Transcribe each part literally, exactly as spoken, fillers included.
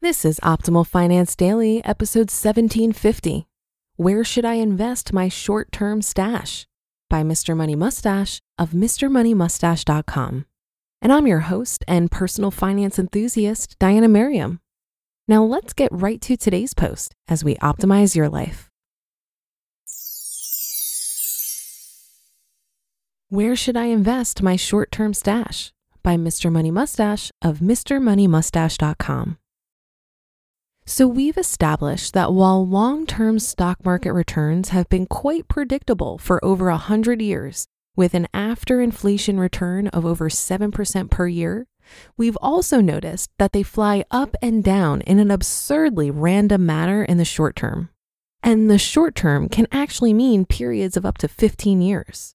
This is Optimal Finance Daily, episode seventeen fifty. Where should I invest my short-term stash? By Mister Money Mustache of Mister Money Mustache dot com. And I'm your host and personal finance enthusiast, Diana Merriam. Now let's get right to today's post as we optimize your life. Where should I invest my short-term stash? By Mister Money Mustache of Mister Money Mustache dot com. So we've established that while long-term stock market returns have been quite predictable for over one hundred years, with an after-inflation return of over seven percent per year, we've also noticed that they fly up and down in an absurdly random manner in the short term. And the short term can actually mean periods of up to fifteen years.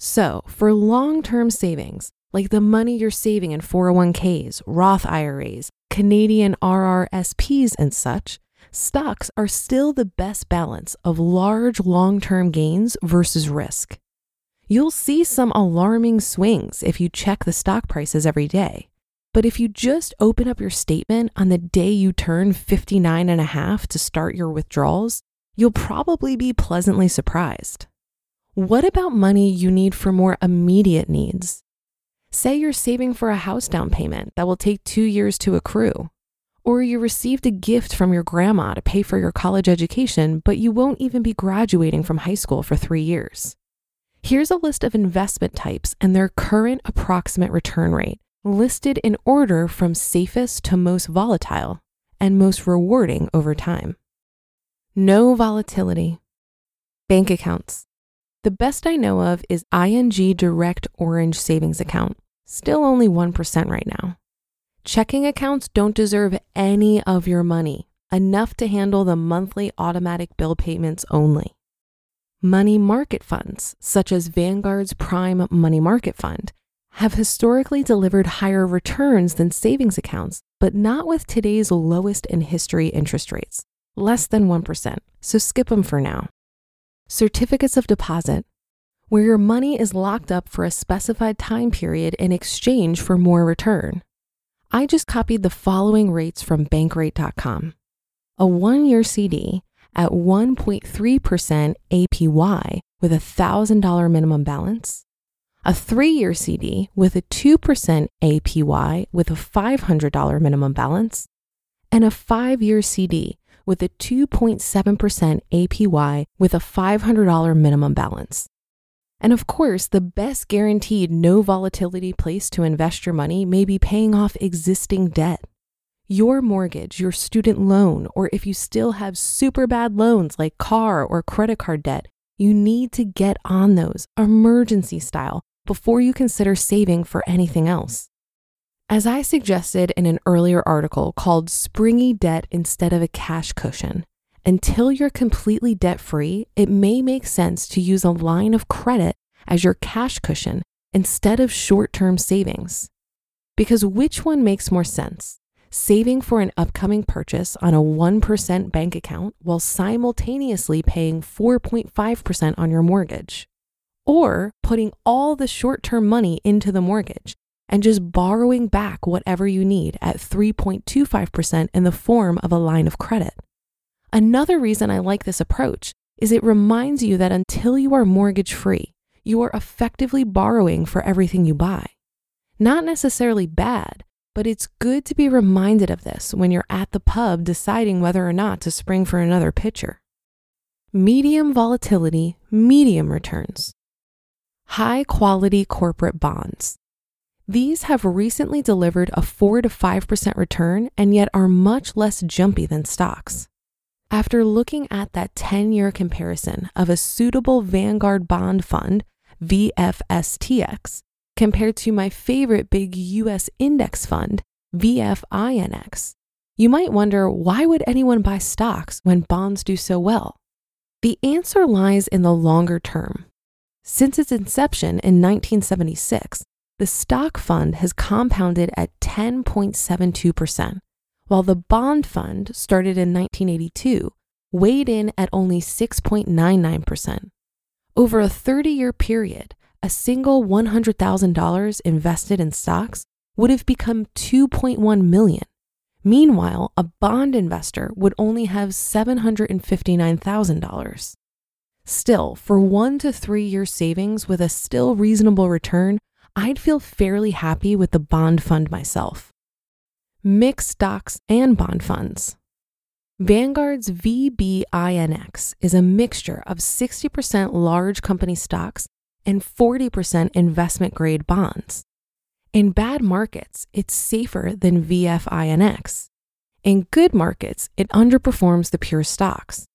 So for long-term savings, like the money you're saving in four oh one k's, Roth I R As, Canadian R R S Ps and such, stocks are still the best balance of large long-term gains versus risk. You'll see some alarming swings if you check the stock prices every day. But if you just open up your statement on the day you turn fifty-nine and a half to start your withdrawals, you'll probably be pleasantly surprised. What about money you need for more immediate needs? Say you're saving for a house down payment that will take two years to accrue, or you received a gift from your grandma to pay for your college education, but you won't even be graduating from high school for three years. Here's a list of investment types and their current approximate return rate, listed in order from safest to most volatile and most rewarding over time. No volatility. Bank accounts. The best I know of is I N G Direct Orange Savings Account. Still only one percent right now. Checking accounts don't deserve any of your money, enough to handle the monthly automatic bill payments only. Money market funds, such as Vanguard's Prime Money Market Fund, have historically delivered higher returns than savings accounts, but not with today's lowest in history interest rates, less than one percent, so skip them for now. Certificates of deposit, where your money is locked up for a specified time period in exchange for more return. I just copied the following rates from Bankrate dot com. A one-year C D at one point three percent A P Y with a one thousand dollars minimum balance, a three-year C D with a two percent A P Y with a five hundred dollars minimum balance, and a five-year C D with a two point seven percent A P Y with a five hundred dollars minimum balance. And of course, the best guaranteed no volatility place to invest your money may be paying off existing debt. Your mortgage, your student loan, or if you still have super bad loans like car or credit card debt, you need to get on those emergency style before you consider saving for anything else. As I suggested in an earlier article called Springy Debt Instead of a Cash Cushion, until you're completely debt-free, it may make sense to use a line of credit as your cash cushion instead of short-term savings. Because which one makes more sense? Saving for an upcoming purchase on a one percent bank account while simultaneously paying four point five percent on your mortgage? Or putting all the short-term money into the mortgage and just borrowing back whatever you need at three point two five percent in the form of a line of credit? Another reason I like this approach is it reminds you that until you are mortgage-free, you are effectively borrowing for everything you buy. Not necessarily bad, but it's good to be reminded of this when you're at the pub deciding whether or not to spring for another pitcher. Medium volatility, medium returns. High-quality corporate bonds. These have recently delivered a four to five percent return and yet are much less jumpy than stocks. After looking at that ten-year comparison of a suitable Vanguard bond fund, V F S T X, compared to my favorite big U S index fund, V F I N X, you might wonder, why would anyone buy stocks when bonds do so well? The answer lies in the longer term. Since its inception in nineteen seventy-six, the stock fund has compounded at ten point seven two percent, while the bond fund, started in nineteen eighty-two, weighed in at only six point nine nine percent. Over a thirty-year period, a single one hundred thousand dollars invested in stocks would have become two point one million dollars. Meanwhile, a bond investor would only have seven hundred fifty-nine thousand dollars. Still, for one to three-year savings with a still reasonable return, I'd feel fairly happy with the bond fund myself. Mixed stocks and bond funds. Vanguard's V B I N X is a mixture of sixty percent large company stocks and forty percent investment-grade bonds. In bad markets, it's safer than V F I N X. In good markets, it underperforms the pure stocks.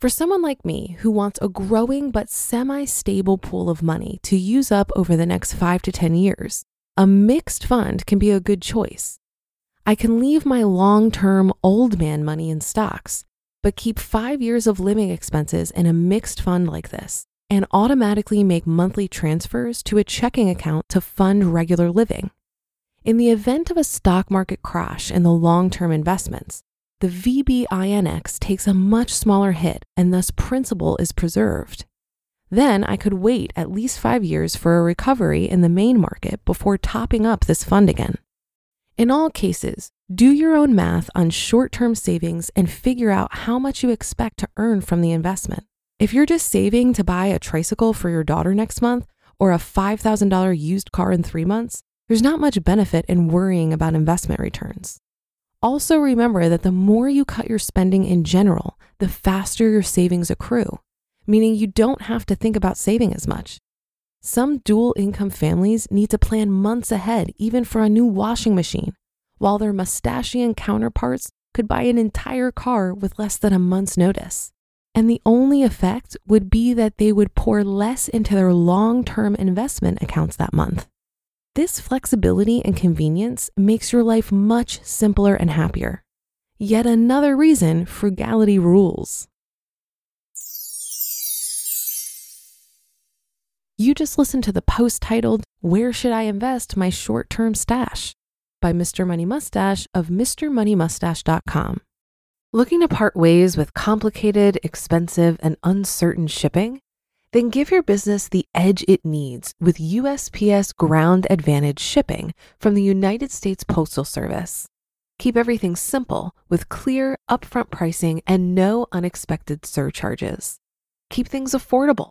For someone like me who wants a growing but semi-stable pool of money to use up over the next five to ten years, a mixed fund can be a good choice. I can leave my long-term old man money in stocks, but keep five years of living expenses in a mixed fund like this and automatically make monthly transfers to a checking account to fund regular living. In the event of a stock market crash in the long-term investments, the V B I N X takes a much smaller hit and thus principal is preserved. Then I could wait at least five years for a recovery in the main market before topping up this fund again. In all cases, do your own math on short-term savings and figure out how much you expect to earn from the investment. If you're just saving to buy a tricycle for your daughter next month or a five thousand dollars used car in three months, there's not much benefit in worrying about investment returns. Also remember that the more you cut your spending in general, the faster your savings accrue, meaning you don't have to think about saving as much. Some dual-income families need to plan months ahead even for a new washing machine, while their mustachian counterparts could buy an entire car with less than a month's notice. And the only effect would be that they would pour less into their long-term investment accounts that month. This flexibility and convenience makes your life much simpler and happier. Yet another reason frugality rules. You just listened to the post titled, "Where Should I Invest My Short-Term Stash?" by Mister Money Mustache of mister money mustache dot com. Looking to part ways with complicated, expensive, and uncertain shipping? Then give your business the edge it needs with U S P S Ground Advantage shipping from the United States Postal Service. Keep everything simple with clear, upfront pricing and no unexpected surcharges. Keep things affordable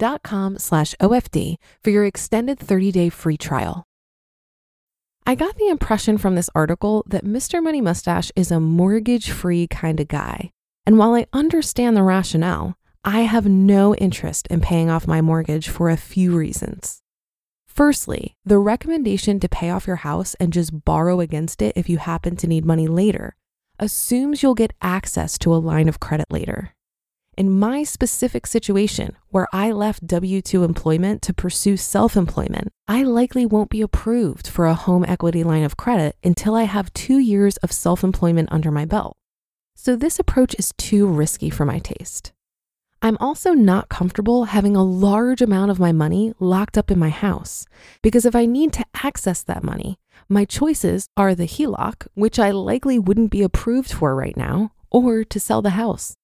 dot com slash OFD for your extended thirty-day free trial. I got the impression from this article that Mister Money Mustache is a mortgage-free kind of guy. And while I understand the rationale, I have no interest in paying off my mortgage for a few reasons. Firstly, the recommendation to pay off your house and just borrow against it if you happen to need money later assumes you'll get access to a line of credit later. In my specific situation, where I left W two employment to pursue self-employment, I likely won't be approved for a home equity line of credit until I have two years of self-employment under my belt. So this approach is too risky for my taste. I'm also not comfortable having a large amount of my money locked up in my house, because if I need to access that money, my choices are the H E L O C, which I likely wouldn't be approved for right now, or to sell the house.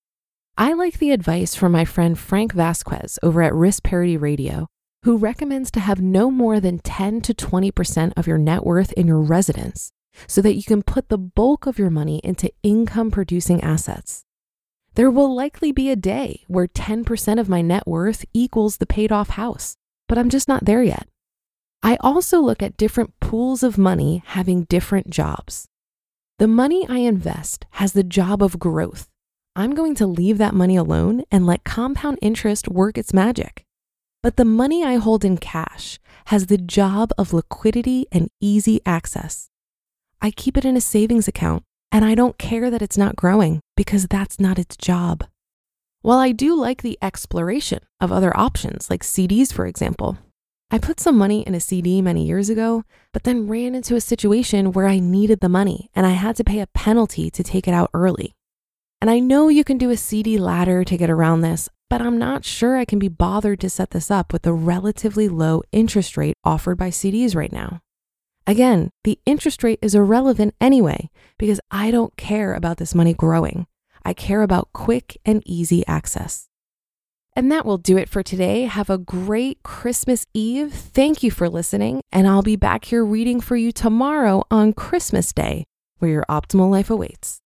I like the advice from my friend Frank Vasquez over at Risk Parity Radio, who recommends to have no more than ten to twenty percent of your net worth in your residence so that you can put the bulk of your money into income-producing assets. There will likely be a day where ten percent of my net worth equals the paid-off house, but I'm just not there yet. I also look at different pools of money having different jobs. The money I invest has the job of growth. I'm going to leave that money alone and let compound interest work its magic. But the money I hold in cash has the job of liquidity and easy access. I keep it in a savings account, and I don't care that it's not growing because that's not its job. While I do like the exploration of other options, like C Ds, for example, I put some money in a C D many years ago, but then ran into a situation where I needed the money and I had to pay a penalty to take it out early. And I know you can do a C D ladder to get around this, but I'm not sure I can be bothered to set this up with the relatively low interest rate offered by C Ds right now. Again, the interest rate is irrelevant anyway, because I don't care about this money growing. I care about quick and easy access. And that will do it for today. Have a great Christmas Eve. Thank you for listening, and I'll be back here reading for you tomorrow on Christmas Day, where your optimal life awaits.